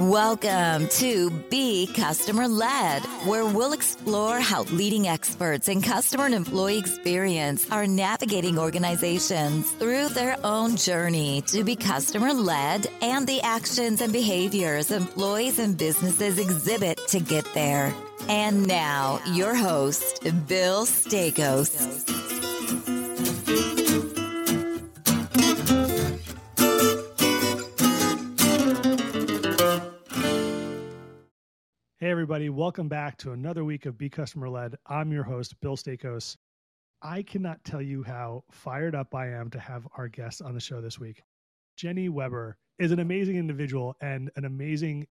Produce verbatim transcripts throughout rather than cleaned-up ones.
Welcome to Be Customer Led, where we'll explore how leading experts in customer and employee experience are navigating organizations through their own journey to be customer led and the actions and behaviors employees and businesses exhibit to get there. And now, your host, Bill Stakos. Hey, everybody. Welcome back to another week of Be Customer Led. I'm your host, Bill Stakos. I cannot tell you how fired up I am to have our guest on the show this week. Jenny Weber is an amazing individual and an amazing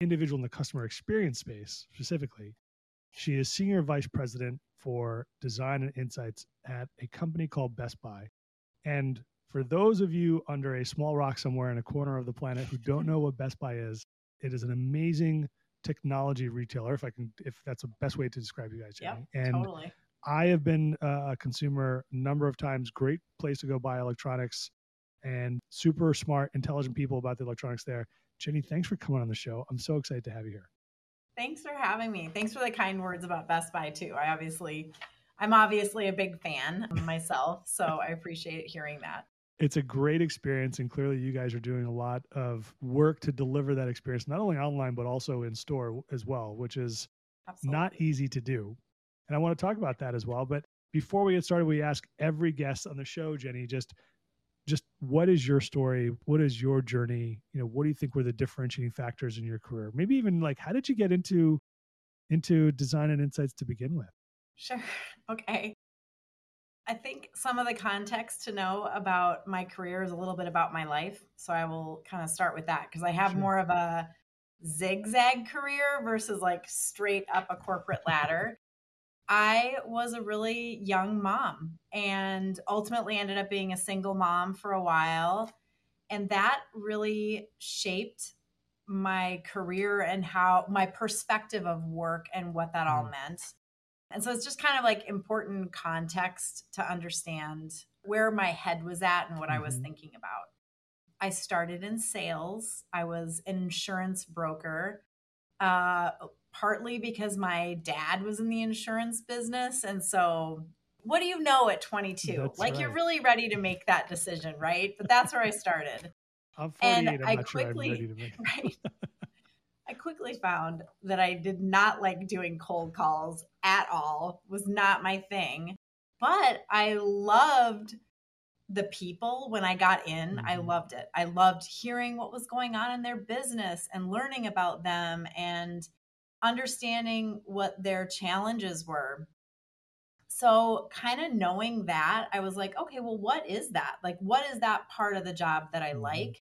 individual in the customer experience space specifically. She is Senior Vice President for Design and Insights at a company called Best Buy. And for those of you under a small rock somewhere in a corner of the planet who don't know what Best Buy is, it is an amazing technology retailer, if I can, if that's the best way to describe you guys, Jenny. Yep, and totally. I have been a consumer a number of times. Great place to go buy electronics, and super smart, intelligent people about the electronics there. Jenny, thanks for coming on the show. I'm so excited to have you here. Thanks for having me. Thanks for the kind words about Best Buy too. I obviously, I'm obviously a big fan myself, so I appreciate hearing that. It's a great experience, and clearly you guys are doing a lot of work to deliver that experience, not only online, but also in store as well, which is Absolutely. Not easy to do. And I want to talk about that as well. But before we get started, we ask every guest on the show, Jenny, just just what is your story? What is your journey? You know, what do you think were the differentiating factors in your career? Maybe even like, how did you get into, into design and insights to begin with? Sure. Okay. I think some of the context to know about my career is a little bit about my life. So I will kind of start with that because I have sure. more of a zigzag career versus like straight up a corporate ladder. I was a really young mom and ultimately ended up being a single mom for a while. And that really shaped my career and how my perspective of work and what that all meant. And so it's just kind of like important context to understand where my head was at and what mm-hmm. I was thinking about. I started in sales. I was an insurance broker, uh, partly because my dad was in the insurance business. And so what do you know at twenty-two? That's like right. You're really ready to make that decision, right? But that's where I started. I'm forty-eight, and I'm I not quickly, sure I'm ready to make it. Right. I quickly found that I did not like doing cold calls at all, was not my thing, but I loved the people when I got in. Mm-hmm. I loved it. I loved hearing what was going on in their business and learning about them and understanding what their challenges were. So kind of knowing that, I was like, okay, well, what is that? Like, what is that part of the job that I mm-hmm. like?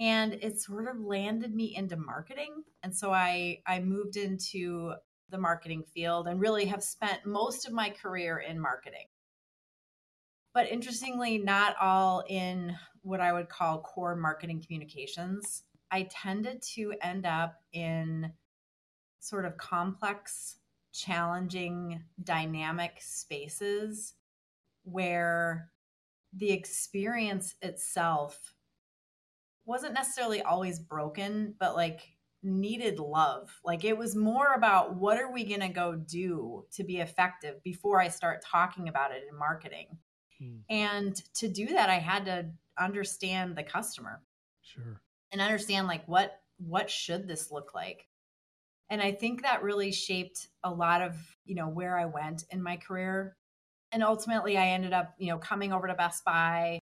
And it sort of landed me into marketing. And so I, I moved into the marketing field and really have spent most of my career in marketing. But interestingly, not all in what I would call core marketing communications. I tended to end up in sort of complex, challenging, dynamic spaces where the experience itself wasn't necessarily always broken, but like needed love. Like it was more about what are we going to go do to be effective before I start talking about it in marketing. Hmm. And to do that, I had to understand the customer. Sure. And understand like what, what should this look like? And I think that really shaped a lot of, you know, where I went in my career. And ultimately I ended up, you know, coming over to Best Buy,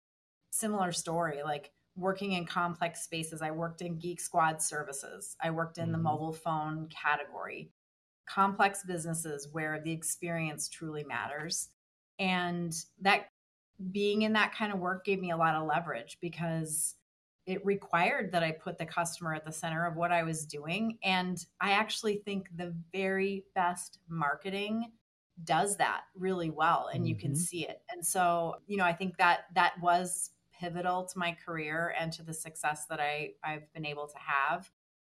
similar story, like working in complex spaces. I worked in Geek Squad services. I worked in mm-hmm. the mobile phone category, complex businesses where the experience truly matters. And that being in that kind of work gave me a lot of leverage because it required that I put the customer at the center of what I was doing. And I actually think the very best marketing does that really well. And mm-hmm. you can see it. And so, you know, I think that that was pivotal to my career and to the success that I, I've been able to have.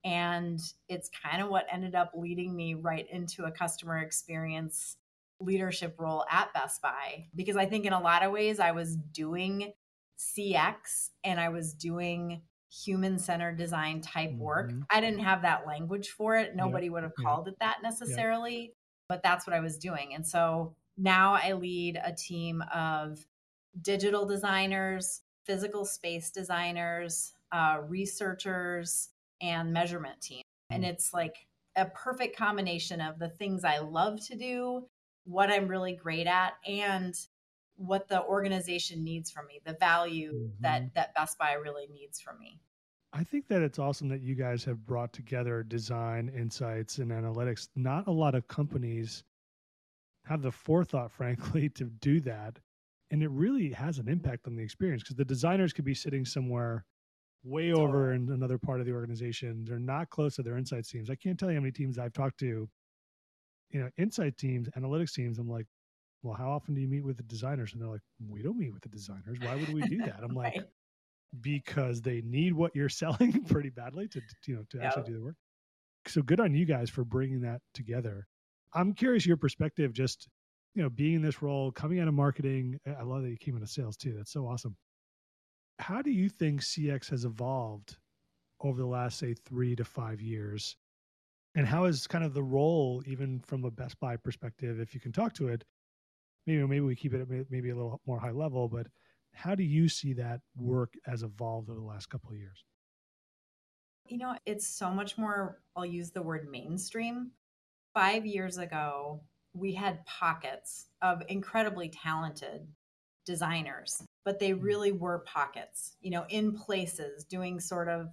And it's kind of what ended up leading me right into a customer experience leadership role at Best Buy, because I think in a lot of ways I was doing C X and I was doing human-centered design type mm-hmm. work. I didn't have that language for it. Nobody yeah. would have called yeah. it that necessarily, yeah. but that's what I was doing. And so now I lead a team of digital designers, physical space designers, uh, researchers, and measurement team. And it's like a perfect combination of the things I love to do, what I'm really great at, and what the organization needs from me, the value mm-hmm. that, that Best Buy really needs from me. I think that it's awesome that you guys have brought together design, insights, and analytics. Not a lot of companies have the forethought, frankly, to do that. And it really has an impact on the experience because the designers could be sitting somewhere way totally. over in another part of the organization. They're not close to their insights teams. I can't tell you how many teams I've talked to, you know, insight teams, analytics teams. I'm like, well, how often do you meet with the designers? And they're like, we don't meet with the designers. Why would we do that? I'm right. like, because they need what you're selling pretty badly to, you know, to yep. actually do the work. So good on you guys for bringing that together. I'm curious your perspective, just, you know, being in this role, coming out of marketing. I love that you came into sales too. That's so awesome. How do you think C X has evolved over the last, say, three to five years? And how is kind of the role, even from a Best Buy perspective, if you can talk to it, maybe maybe we keep it at maybe a little more high level, but how do you see that work as evolved over the last couple of years? You know, it's so much more, I'll use the word mainstream. Five years ago, we had pockets of incredibly talented designers, but they really were pockets, you know, in places doing sort of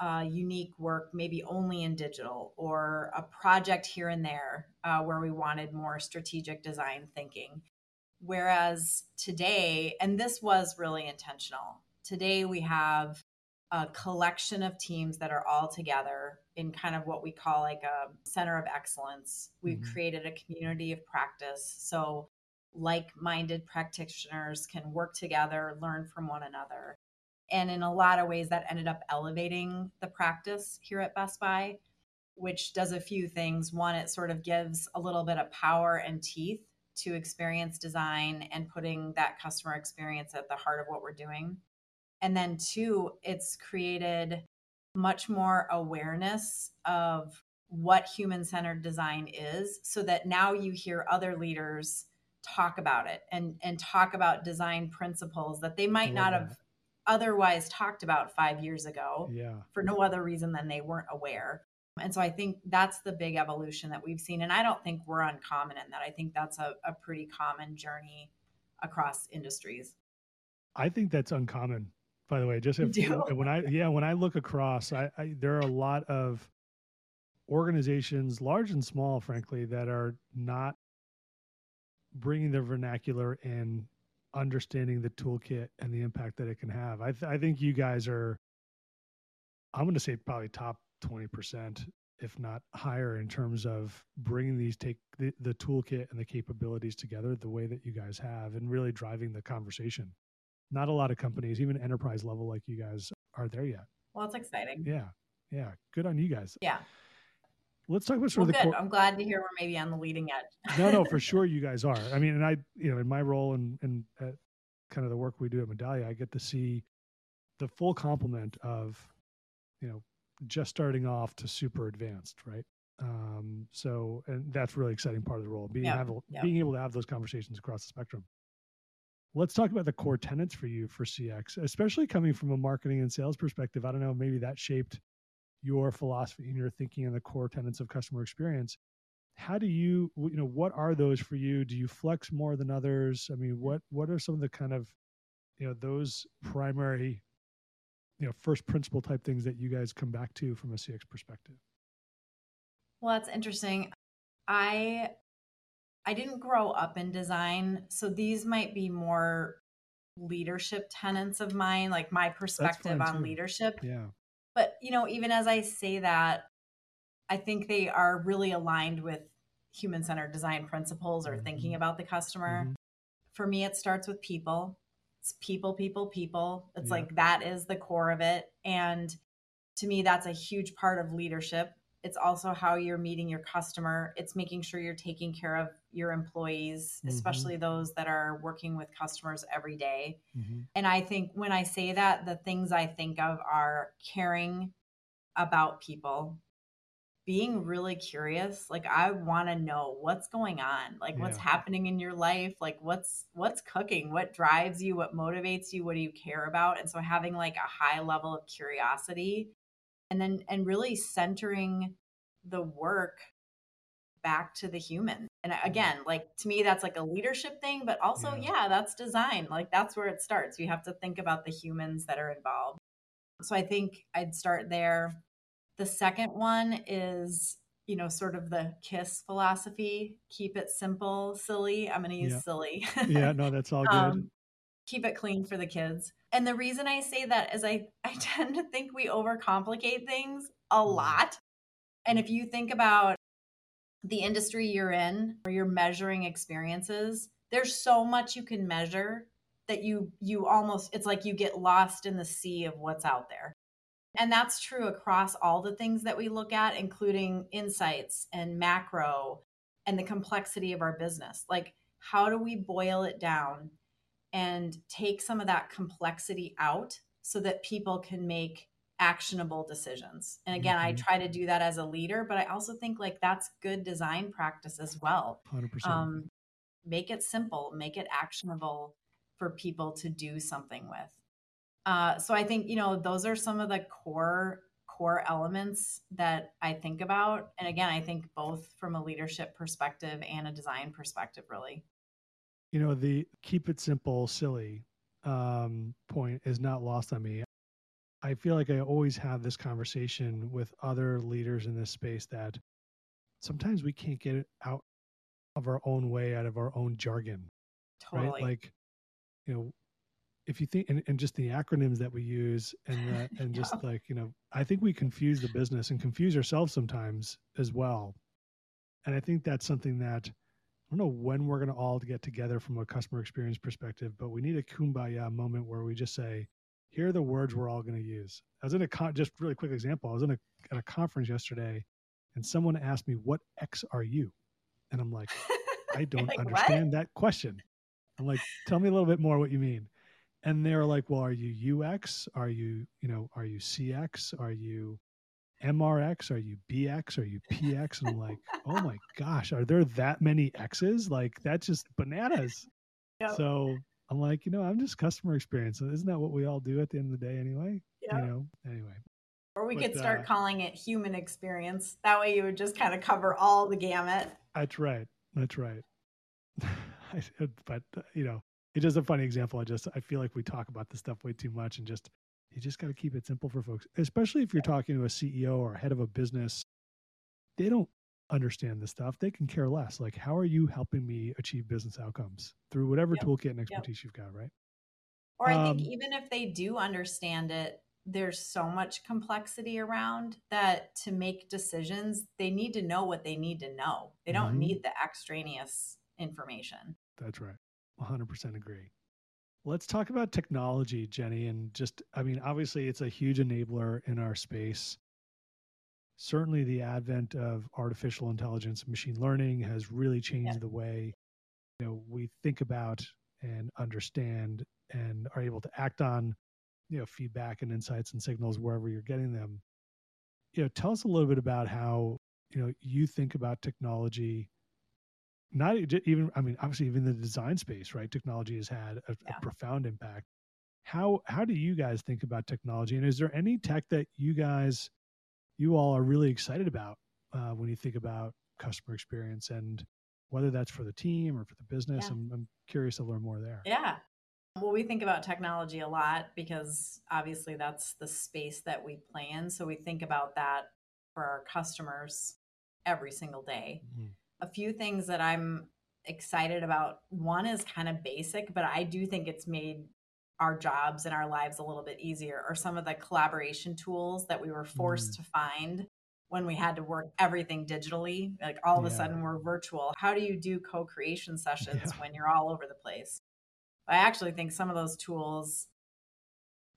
uh, unique work, maybe only in digital or a project here and there uh, where we wanted more strategic design thinking. Whereas today, and this was really intentional, today we have a collection of teams that are all together in kind of what we call like a center of excellence. We've mm-hmm. created a community of practice. So like-minded practitioners can work together, learn from one another. And in a lot of ways that ended up elevating the practice here at Best Buy, which does a few things. One, it sort of gives a little bit of power and teeth to experience design and putting that customer experience at the heart of what we're doing. And then two, it's created much more awareness of what human-centered design is so that now you hear other leaders talk about it and, and talk about design principles that they might not have otherwise talked about five years ago yeah. for no other reason than they weren't aware. And so I think that's the big evolution that we've seen. And I don't think we're uncommon in that. I think that's a, a pretty common journey across industries. I think that's uncommon, by the way. Just if, you know, when I, yeah, when I look across, I, I there are a lot of organizations, large and small, frankly, that are not bringing the vernacular and understanding the toolkit and the impact that it can have. I, th- I think you guys are, I'm going to say probably top twenty percent, if not higher, in terms of bringing these take the, the toolkit and the capabilities together the way that you guys have and really driving the conversation. Not a lot of companies, even enterprise level like you guys, are there yet. Well, it's exciting. Yeah. Yeah. Good on you guys. Yeah. Let's talk about sort well, of the. Good. I'm glad to hear we're maybe on the leading edge. no, no, for sure you guys are. I mean, and I, you know, in my role and and at kind of the work we do at Medallia, I get to see the full complement of, you know, just starting off to super advanced, right? Um, so, and that's really exciting part of the role, being yep. able yep. being able to have those conversations across the spectrum. Let's talk about the core tenets for you for C X, especially coming from a marketing and sales perspective. I don't know, maybe that shaped your philosophy and your thinking on the core tenets of customer experience. How do you, you know, what are those for you? Do you flex more than others? I mean, what, what are some of the kind of, you know, those primary, you know, first principle type things that you guys come back to from a C X perspective? Well, that's interesting. I, I didn't grow up in design, so these might be more leadership tenets of mine, like my perspective on too. leadership. Yeah. But, you know, even as I say that, I think they are really aligned with human-centered design principles or mm-hmm. thinking about the customer. Mm-hmm. For me, it starts with people. It's people, people, people. It's yeah. like that is the core of it. And to me, that's a huge part of leadership It's also how you're meeting your customer. It's making sure you're taking care of your employees, mm-hmm. especially those that are working with customers every day. Mm-hmm. And I think when I say that, the things I think of are caring about people, being really curious. Like, I want to know what's going on, like yeah. what's happening in your life, like what's, what's cooking, what drives you, what motivates you, what do you care about? And so having like a high level of curiosity. And then, and really centering the work back to the human. And again, like to me, that's like a leadership thing, but also, yeah, yeah that's design. Like that's where it starts. You have to think about the humans that are involved. So I think I'd start there. The second one is, you know, sort of the KISS philosophy. Keep it simple, silly. I'm going to use yeah. silly. yeah, no, that's all good. Um, keep it clean for the kids. And the reason I say that is I, I tend to think we overcomplicate things a lot. And if you think about the industry you're in, where you're measuring experiences, there's so much you can measure that you you almost, it's like you get lost in the sea of what's out there. And that's true across all the things that we look at, including insights and macro and the complexity of our business. Like, how do we boil it down and take some of that complexity out so that people can make actionable decisions? And again, mm-hmm. I try to do that as a leader, but I also think like that's good design practice as well. one hundred percent. Um, make it simple, make it actionable for people to do something with. Uh, so I think, you know, those are some of the core, core elements that I think about. And again, I think both from a leadership perspective and a design perspective, really. You know, the keep it simple, silly um, point is not lost on me. I feel like I always have this conversation with other leaders in this space that sometimes we can't get it out of our own way, out of our own jargon. Totally. Right? Like, you know, if you think, and, and just the acronyms that we use and that, and yeah. just like, you know, I think we confuse the business and confuse ourselves sometimes as well. And I think that's something that I don't know when we're going to all get together from a customer experience perspective, but we need a kumbaya moment where we just say, here are the words we're all going to use. I was in a con- just really quick example. I was in a, at a conference yesterday and someone asked me, what X are you? And I'm like, I don't like, understand what? that question. I'm like, tell me a little bit more what you mean. And they're like, well, are you U X? Are you, you know, are you C X? Are you M R X? Are you B X? Are you P X? And I'm like, oh my gosh, are there that many X's? Like, that's just bananas. Yep. So I'm like, you know, I'm just customer experience. Isn't that what we all do at the end of the day anyway? Yep. You know, anyway. Or we but, could start uh, calling it human experience. That way you would just kind of cover all the gamut. That's right. That's right. But, you know, it's just a funny example. I just, I feel like we talk about this stuff way too much and just, you just got to keep it simple for folks, especially if you're talking to a C E O or a head of a business. They don't understand this stuff. They can care less. Like, how are you helping me achieve business outcomes through whatever yep. toolkit and expertise yep. you've got, right? Or um, I think even if they do understand it, there's so much complexity around that to make decisions, they need to know what they need to know. They don't mm-hmm. need the extraneous information. That's right. one hundred percent agree. Let's talk about technology, Jenny, and just, I mean, obviously it's a huge enabler in our space. Certainly the advent of artificial intelligence, machine learning has really changed yeah. the way, you know, we think about and understand and are able to act on, you know, feedback and insights and signals wherever you're getting them. You know, tell us a little bit about how, you know, you think about technology. Not even, I mean, obviously even the design space, right? Technology has had a, yeah. a profound impact. How how do you guys think about technology? And is there any tech that you guys, you all are really excited about uh, when you think about customer experience and whether that's for the team or for the business? Yeah. I'm, I'm curious to learn more there. Yeah. Well, we think about technology a lot because obviously that's the space that we play in. So we think about that for our customers every single day. Mm-hmm. A few things that I'm excited about. One is kind of basic, but I do think it's made our jobs and our lives a little bit easier, or some of the collaboration tools that we were forced mm. to find when we had to work everything digitally. Like all of yeah. a sudden we're virtual. How do you do co-creation sessions yeah. when you're all over the place? I actually think some of those tools,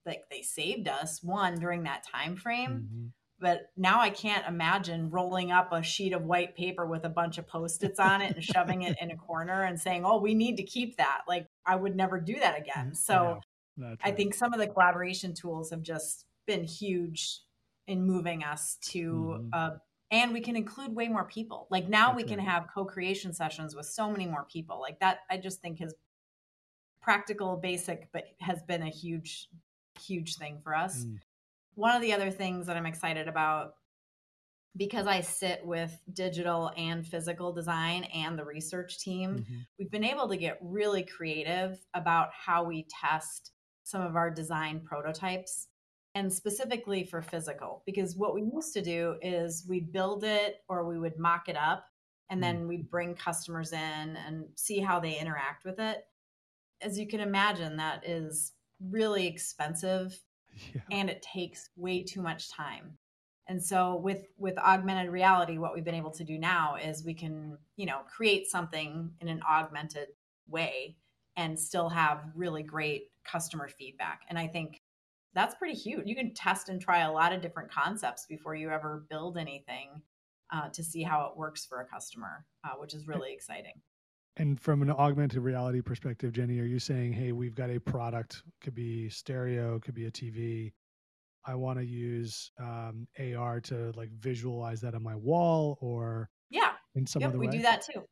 like they saved us, one, during that time frame. Mm-hmm. But now I can't imagine rolling up a sheet of white paper with a bunch of Post-its on it and shoving it in a corner and saying, oh, we need to keep that. Like, I would never do that again. So no, no, I right. think some of the collaboration tools have just been huge in moving us to, mm-hmm. uh, and we can include way more people. Like now that's we can right. have co-creation sessions with so many more people like that. I just think is practical, basic, but has been a huge, huge thing for us. Mm. One of the other things that I'm excited about, because I sit with digital and physical design and the research team, mm-hmm. we've been able to get really creative about how we test some of our design prototypes, and specifically for physical, because what we used to do is we'd build it or we would mock it up, and mm-hmm. then we'd bring customers in and see how they interact with it. As you can imagine, that is really expensive. Yeah. And it takes way too much time. And so with, with augmented reality, what we've been able to do now is we can, you know, create something in an augmented way and still have really great customer feedback. And I think that's pretty huge. You can test and try a lot of different concepts before you ever build anything uh, to see how it works for a customer, uh, which is really exciting. And from an augmented reality perspective, Jenny, are you saying, hey, we've got a product, could be stereo, could be a T V. I want to use um, A R to like visualize that on my wall or yeah, in some yep, other way? Yeah, we do that too.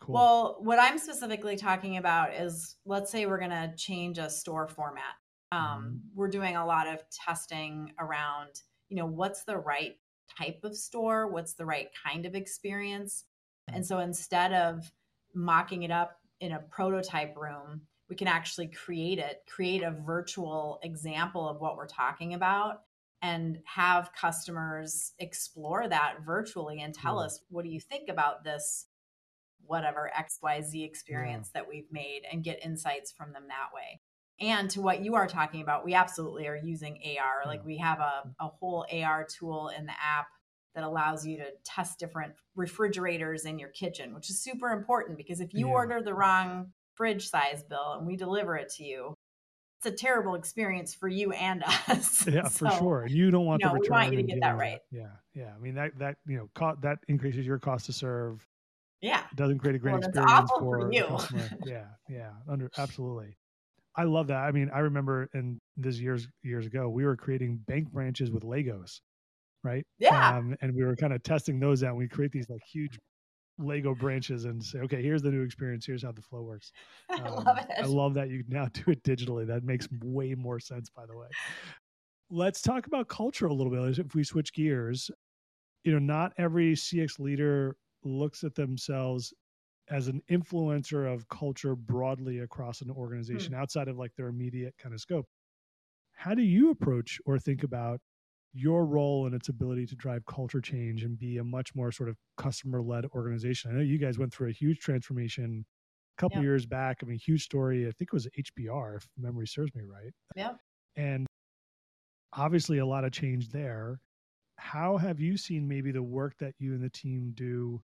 Cool. Well, what I'm specifically talking about is, let's say we're going to change a store format. Um, mm-hmm. We're doing a lot of testing around, you know, what's the right type of store? What's the right kind of experience? Mm-hmm. And so instead of mocking it up in a prototype room, we can actually create it, create a virtual example of what we're talking about and have customers explore that virtually and tell yeah. us, what do you think about this, whatever X Y Z experience yeah. that we've made, and get insights from them that way. And to what you are talking about, we absolutely are using A R. Yeah. Like we have a, a whole A R tool in the app that allows you to test different refrigerators in your kitchen, which is super important, because if you yeah. order the wrong fridge size, Bill, and we deliver it to you, it's a terrible experience for you and us. Yeah, so, for sure. You don't want you know, the return. We want you to get that right. That. Yeah, yeah. I mean, that that you know co- that increases your cost to serve. Yeah. It doesn't create a great well, experience that's awful for, for you. The customer. Yeah, yeah. Under absolutely. I love that. I mean, I remember, and this years years ago, we were creating bank branches with Legos. Right. Yeah. Um, and we were kind of testing those out. We create these like huge Lego branches and say, okay, here's the new experience. Here's how the flow works. Um, I love it. I love that you now do it digitally. That makes way more sense, by the way. Let's talk about culture a little bit. If we switch gears, you know, not every C X leader looks at themselves as an influencer of culture broadly across an organization hmm. outside of like their immediate kind of scope. How do you approach or think about your role and its ability to drive culture change and be a much more sort of customer-led organization? I know you guys went through a huge transformation a couple yeah. years back. I mean, huge story. I think it was H B R, if memory serves me right. Yeah. And obviously a lot of change there. How have you seen maybe the work that you and the team do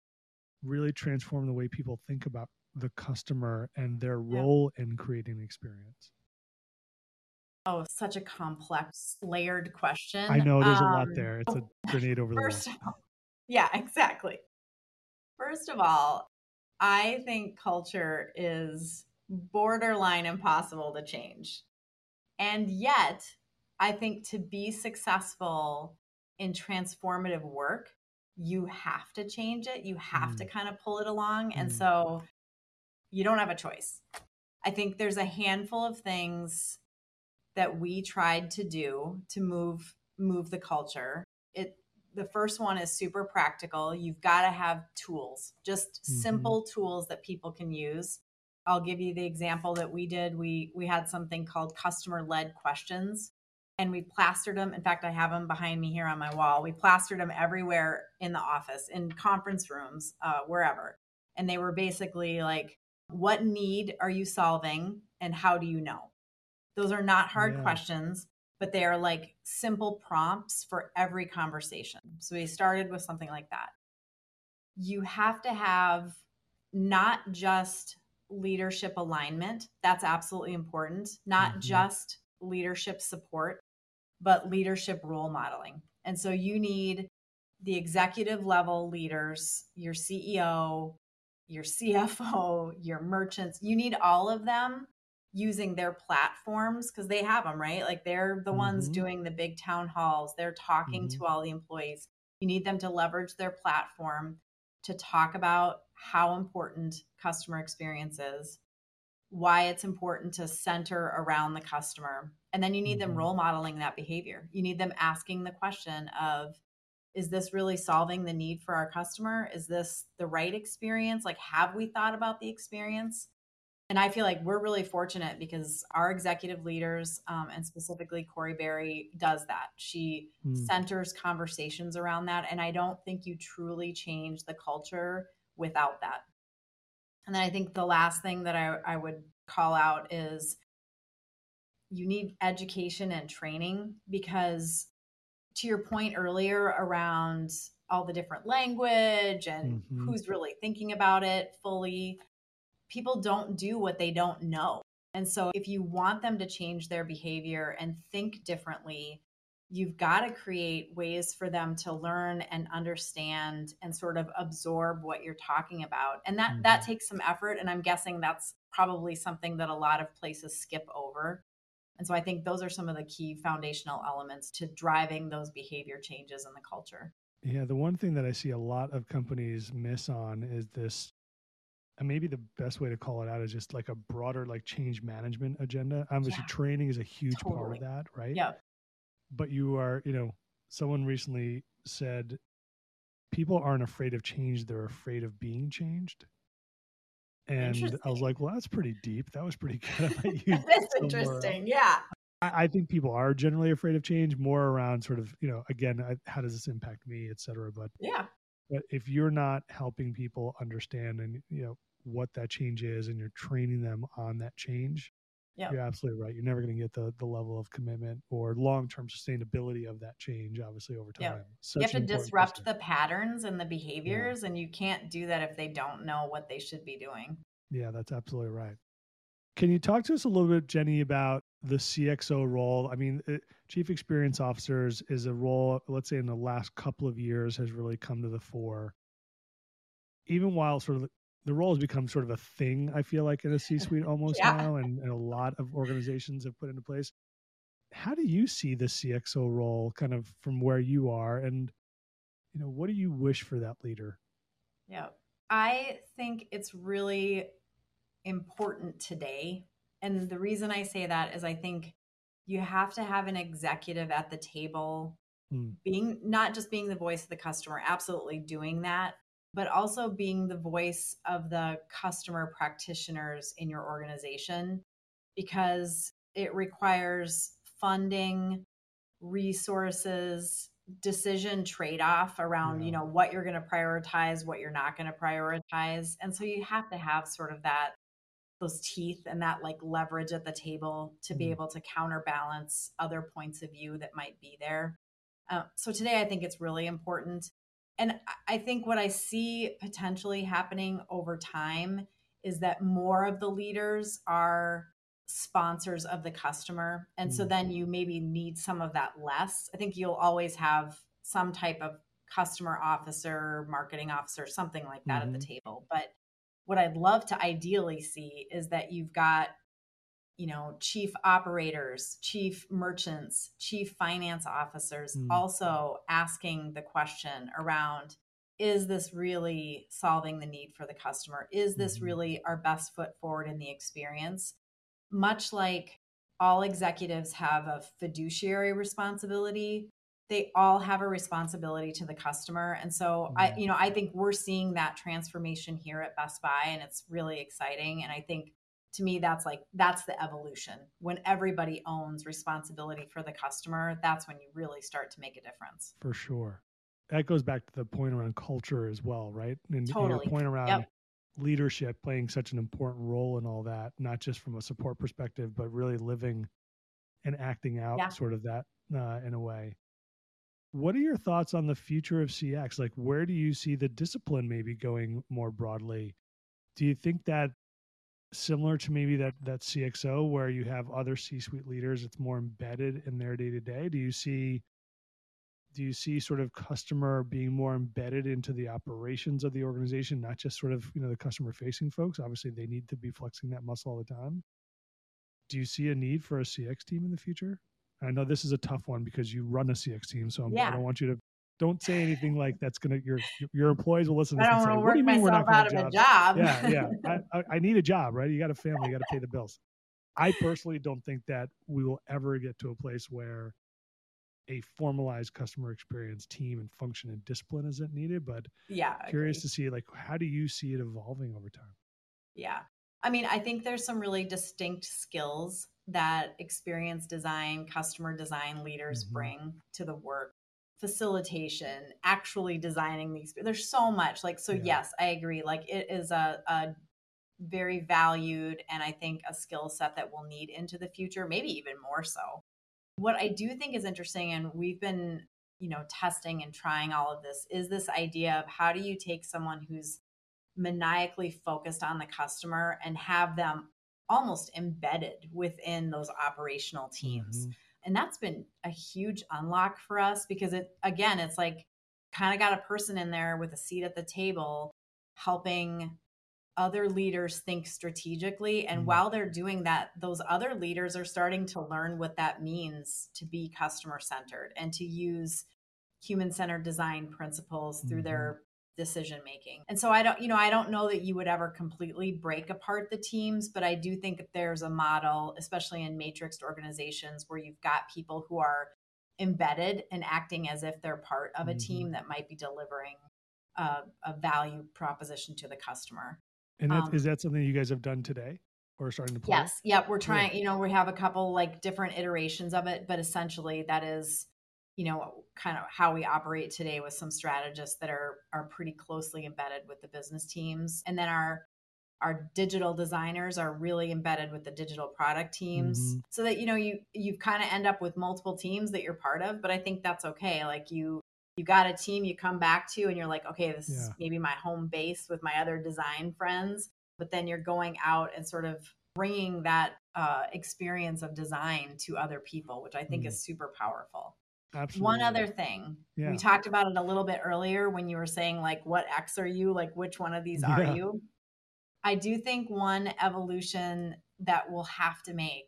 really transform the way people think about the customer and their role yeah. in creating the experience? Oh, such a complex, layered question. I know there's um, a lot there. It's a grenade over the first of all, yeah, exactly. First of all, I think culture is borderline impossible to change. And yet, I think to be successful in transformative work, you have to change it. You have mm. to kind of pull it along. Mm. And so you don't have a choice. I think there's a handful of things that we tried to do to move move the culture. It the first one is super practical. You've got to have tools, just mm-hmm. simple tools that people can use. I'll give you the example that we did. We we had something called customer-led questions, and we plastered them. In fact, I have them behind me here on my wall. We plastered them everywhere in the office, in conference rooms, uh, wherever. And they were basically like, what need are you solving and how do you know? Those are not hard yeah. questions, but they are like simple prompts for every conversation. So we started with something like that. You have to have not just leadership alignment. That's absolutely important. Not mm-hmm. just leadership support, but leadership role modeling. And so you need the executive level leaders, your C E O, your C F O, your merchants, you need all of them using their platforms because they have them, right? Like they're the mm-hmm. ones doing the big town halls. They're talking mm-hmm. to all the employees. You need them to leverage their platform to talk about how important customer experience is, why it's important to center around the customer. And then you need mm-hmm. them role modeling that behavior. You need them asking the question of, is this really solving the need for our customer? Is this the right experience? Like, have we thought about the experience? And I feel like we're really fortunate because our executive leaders, um, and specifically Corey Berry, does that. She mm. centers conversations around that. And I don't think you truly change the culture without that. And then I think the last thing that I, I would call out is you need education and training because to your point earlier around all the different language and mm-hmm. who's really thinking about it fully, people don't do what they don't know. And so if you want them to change their behavior and think differently, you've got to create ways for them to learn and understand and sort of absorb what you're talking about. And that, mm-hmm. that takes some effort. And I'm guessing that's probably something that a lot of places skip over. And so I think those are some of the key foundational elements to driving those behavior changes in the culture. Yeah, the one thing that I see a lot of companies miss on is this, and maybe the best way to call it out is just like a broader like change management agenda. Obviously, yeah. training is a huge totally. part of that, right? Yeah. But you are, you know, someone recently said, people aren't afraid of change, they're afraid of being changed. And I was like, well, that's pretty deep. That was pretty good. That's interesting. Yeah. I, I think people are generally afraid of change, more around sort of, you know, again, I, how does this impact me, et cetera. But yeah, but if you're not helping people understand and, you know, what that change is and you're training them on that change, yep. you're absolutely right. You're never going to get the, the level of commitment or long-term sustainability of that change, obviously, over time. Yep. You have to disrupt question. the patterns and the behaviors, yeah. and you can't do that if they don't know what they should be doing. Yeah, that's absolutely right. Can you talk to us a little bit, Jenny, about the C X O role? I mean, it, Chief Experience Officers is a role, let's say in the last couple of years, has really come to the fore. Even while sort of the role has become sort of a thing, I feel like, in a C-suite almost yeah. now, and, and a lot of organizations have put into place. How do you see the C X O role kind of from where you are? And, you know, what do you wish for that leader? Yeah, I think it's really important today. And the reason I say that is I think you have to have an executive at the table, mm. being not just being the voice of the customer, absolutely doing that, but also being the voice of the customer practitioners in your organization, because it requires funding, resources, decision trade-off around, yeah. you know, what you're going to prioritize, what you're not going to prioritize. And so you have to have sort of that, those teeth and that like leverage at the table to mm-hmm. be able to counterbalance other points of view that might be there. Uh, so today I think it's really important. And I think what I see potentially happening over time is that more of the leaders are sponsors of the customer. And mm-hmm. so then you maybe need some of that less. I think you'll always have some type of customer officer, marketing officer, something like that mm-hmm. at the table. But what I'd love to ideally see is that you've got, you know, chief operators, chief merchants, chief finance officers mm. also asking the question around, is this really solving the need for the customer? Is this mm. really our best foot forward in the experience? Much like all executives have a fiduciary responsibility, they all have a responsibility to the customer. And so, yeah. I, you know, I think we're seeing that transformation here at Best Buy, and it's really exciting. And I think to me, that's like, that's the evolution. When everybody owns responsibility for the customer, that's when you really start to make a difference. For sure. That goes back to the point around culture as well, right? And, totally. and your point around yep. leadership playing such an important role in all that, not just from a support perspective, but really living and acting out yeah. sort of that uh, in a way. What are your thoughts on the future of C X? Like, where do you see the discipline maybe going more broadly? Do you think that similar to maybe that that C X O where you have other C-suite leaders, it's more embedded in their day-to-day? Do you see do you see sort of customer being more embedded into the operations of the organization, not just sort of, you know, the customer facing folks? Obviously, they need to be flexing that muscle all the time. Do you see a need for a C X team in the future? I know this is a tough one because you run a C X team, so yeah. I don't want you to don't say anything like that's gonna your your employees will listen to this and say, "What do you mean we're not going to a job?" Yeah, yeah. I, I need a job, right? You got a family, you got to pay the bills. I personally don't think that we will ever get to a place where a formalized customer experience team and function and discipline isn't needed, but yeah, curious agree. to see, like, how do you see it evolving over time? Yeah. I mean, I think there's some really distinct skills that experience design, customer design leaders mm-hmm. bring to the work, facilitation, actually designing the experience. There's so much like, so yeah. yes, I agree. Like it is a, a very valued and I think a skill set that we'll need into the future, maybe even more so. What I do think is interesting, and we've been, you know, testing and trying all of this, is this idea of how do you take someone who's maniacally focused on the customer and have them almost embedded within those operational teams. Mm-hmm. And that's been a huge unlock for us because it, again, it's like kind of got a person in there with a seat at the table helping other leaders think strategically. And mm-hmm. while they're doing that, those other leaders are starting to learn what that means to be customer-centered and to use human-centered design principles mm-hmm. through their decision-making. And so I don't, you know, I don't know that you would ever completely break apart the teams, but I do think that there's a model, especially in matrixed organizations, where you've got people who are embedded and acting as if they're part of a mm-hmm. team that might be delivering a, a value proposition to the customer. And that, um, is that something you guys have done today or starting to play? Yes. Yeah. We're trying, yeah. you know, we have a couple like different iterations of it, but essentially that is, you know, kind of how we operate today with some strategists that are, are pretty closely embedded with the business teams. And then our, our digital designers are really embedded with the digital product teams mm-hmm. so that, you know, you, you kind of end up with multiple teams that you're part of, but I think that's okay. Like you, you got a team you come back to and you're like, okay, this yeah. is maybe my home base with my other design friends, but then you're going out and sort of bringing that uh, experience of design to other people, which I think mm. is super powerful. Absolutely. One other thing, yeah. we talked about it a little bit earlier when you were saying like, what X are you? Like, which one of these yeah. are you? I do think one evolution that we'll have to make,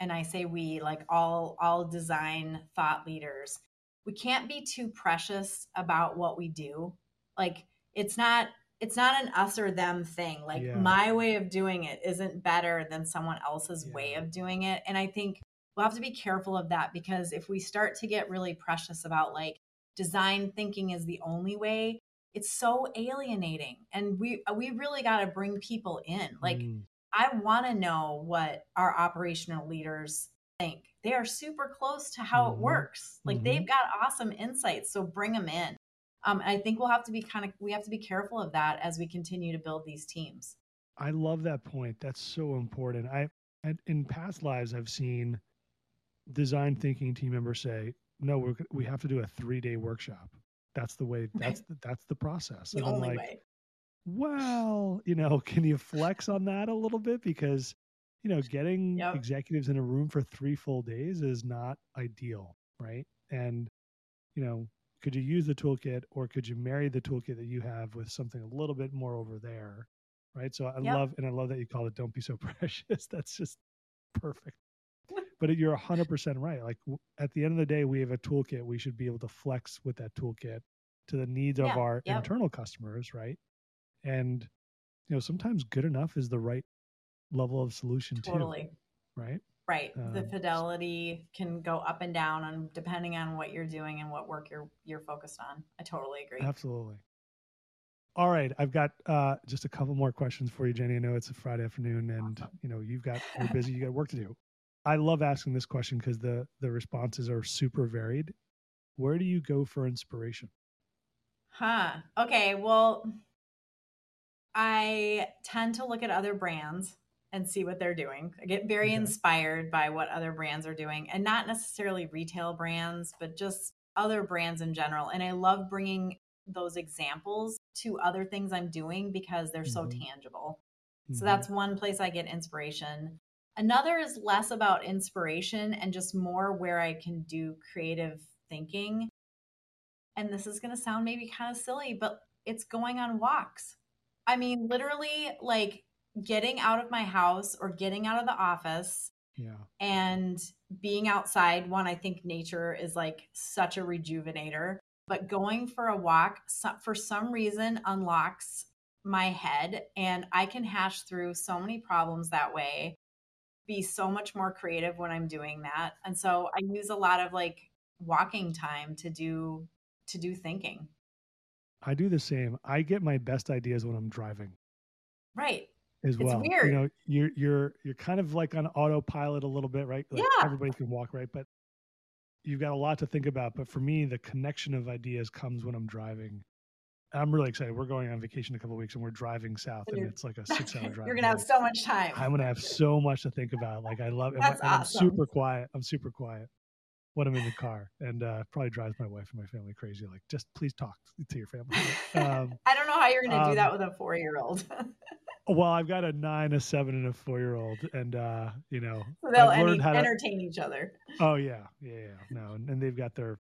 and I say we, like all all design thought leaders, we can't be too precious about what we do. Like it's not, it's not an us or them thing. Like yeah. my way of doing it isn't better than someone else's yeah. way of doing it. And I think we'll have to be careful of that because if we start to get really precious about like design thinking is the only way, it's so alienating. And we, we really got to bring people in. Like mm. I want to know what our operational leaders think. They are super close to how mm-hmm. it works. Like mm-hmm. they've got awesome insights. So bring them in. Um, and I think we'll have to be kind of, we have to be careful of that as we continue to build these teams. I love that point. That's so important. I, in past lives, I've seen design thinking team members say, no, we're, we have to do a three day workshop. That's the way, that's, the, that's the process. The and only I'm like, way. Well, you know, can you flex on that a little bit? Because you know, getting yep. executives in a room for three full days is not ideal, right? And, you know, could you use the toolkit or could you marry the toolkit that you have with something a little bit more over there, right? So I yep. love, and I love that you call it, don't be so precious. That's just perfect. But you're one hundred percent right. Like at the end of the day, we have a toolkit. We should be able to flex with that toolkit to the needs yeah, of our yep. internal customers, right? And, you know, sometimes good enough is the right level of solution totally too, right right um, the fidelity can go up and down on depending on what you're doing and what work you're you're focused on. I totally agree. Absolutely. All right, I've got uh just a couple more questions for you, Jenny. I know it's a Friday afternoon and awesome. You know you've got you're busy, you got work to do. I love asking this question because the the responses are super varied. Where do you go for inspiration? Huh okay, well I tend to look at other brands and see what they're doing. I get very okay. inspired by what other brands are doing, and not necessarily retail brands, but just other brands in general. And I love bringing those examples to other things I'm doing because they're mm-hmm. so tangible. Mm-hmm. So that's one place I get inspiration. Another is less about inspiration and just more where I can do creative thinking and this is going to sound maybe kind of silly, but it's going on walks. I mean, literally like getting out of my house or getting out of the office yeah. and being outside. One, I think nature is like such a rejuvenator, but going for a walk for some reason unlocks my head, and I can hash through so many problems that way, be so much more creative when I'm doing that. And so I use a lot of like walking time to do, to do thinking. I do the same. I get my best ideas when I'm driving. Right. As well. It's weird. You know, you're, you're, you're kind of like on autopilot a little bit, right? Like yeah. Everybody can walk, right? But you've got a lot to think about. But for me, the connection of ideas comes when I'm driving. I'm really excited. We're going on vacation in a couple of weeks and we're driving south, and it's like a six hour drive. You're going to have so much time. I'm going to have so much to think about. Like I love it. That's and awesome. I'm super quiet. I'm super quiet when I'm in the car, and uh, probably drives my wife and my family crazy. Like, just please talk to your family. Um, I don't know how you're going to um, do that with a four-year-old. Well, I've got a nine, a seven, and a four-year-old, and uh, you know, so they'll any, how to, entertain each other. Oh yeah, yeah, yeah. No, and, and they've got their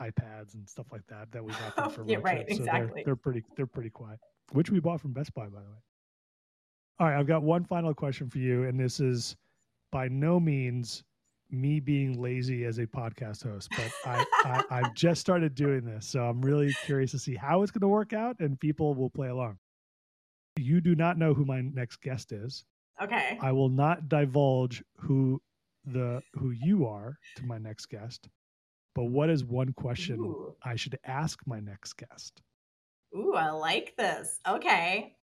iPads and stuff like that that we got them for. Yeah, right, so exactly. They're, they're pretty, they're pretty quiet, which we bought from Best Buy, by the way. All right, I've got one final question for you, and this is by no means me being lazy as a podcast host, but I, I, I've just started doing this, so I'm really curious to see how it's going to work out, and people will play along. You do not know who my next guest is. Okay. I will not divulge who the who you are to my next guest. But what is one question Ooh. I should ask my next guest? Ooh, I like this. Okay.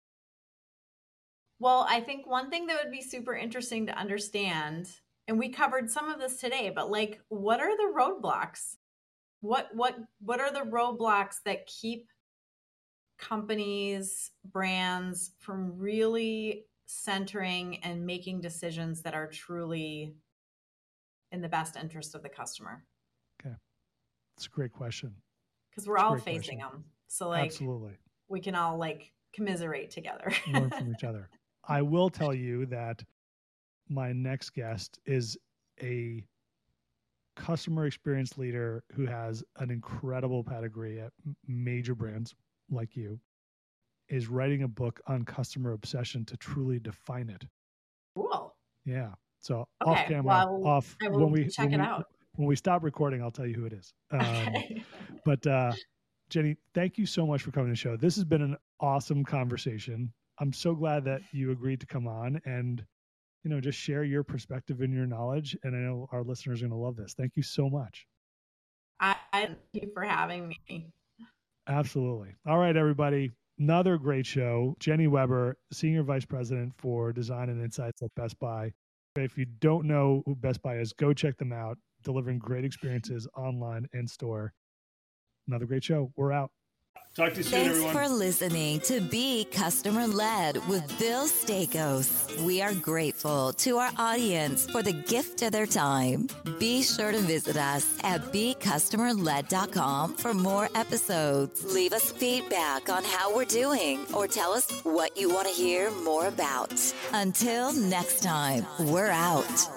Well, I think one thing that would be super interesting to understand, and we covered some of this today, but like, what are the roadblocks? What what what are the roadblocks that keep companies, brands from really centering and making decisions that are truly in the best interest of the customer? Okay. That's a great question. Because we're all facing them. So like, absolutely, we can all like commiserate together. Learn from each other. I will tell you that my next guest is a customer experience leader who has an incredible pedigree at major brands like you, is writing a book on customer obsession to truly define it. Cool. Yeah. So okay, off camera, well, off when we check when it we, out. When we stop recording, I'll tell you who it is. Um, okay. But uh, Jenny, thank you so much for coming to the show. This has been an awesome conversation. I'm so glad that you agreed to come on and, you know, just share your perspective and your knowledge. And I know our listeners are going to love this. Thank you so much. I, I thank you for having me. Absolutely. All right, everybody. Another great show. Jenny Weber, Senior Vice President for Design and Insights at Best Buy. If you don't know who Best Buy is, go check them out. Delivering great experiences online and store. Another great show. We're out. Talk to you soon, everyone. Thanks for listening to Be Customer Led with Bill Stakos. We are grateful to our audience for the gift of their time. Be sure to visit us at be customer led dot com for more episodes. Leave us feedback on how we're doing or tell us what you want to hear more about. Until next time, we're out.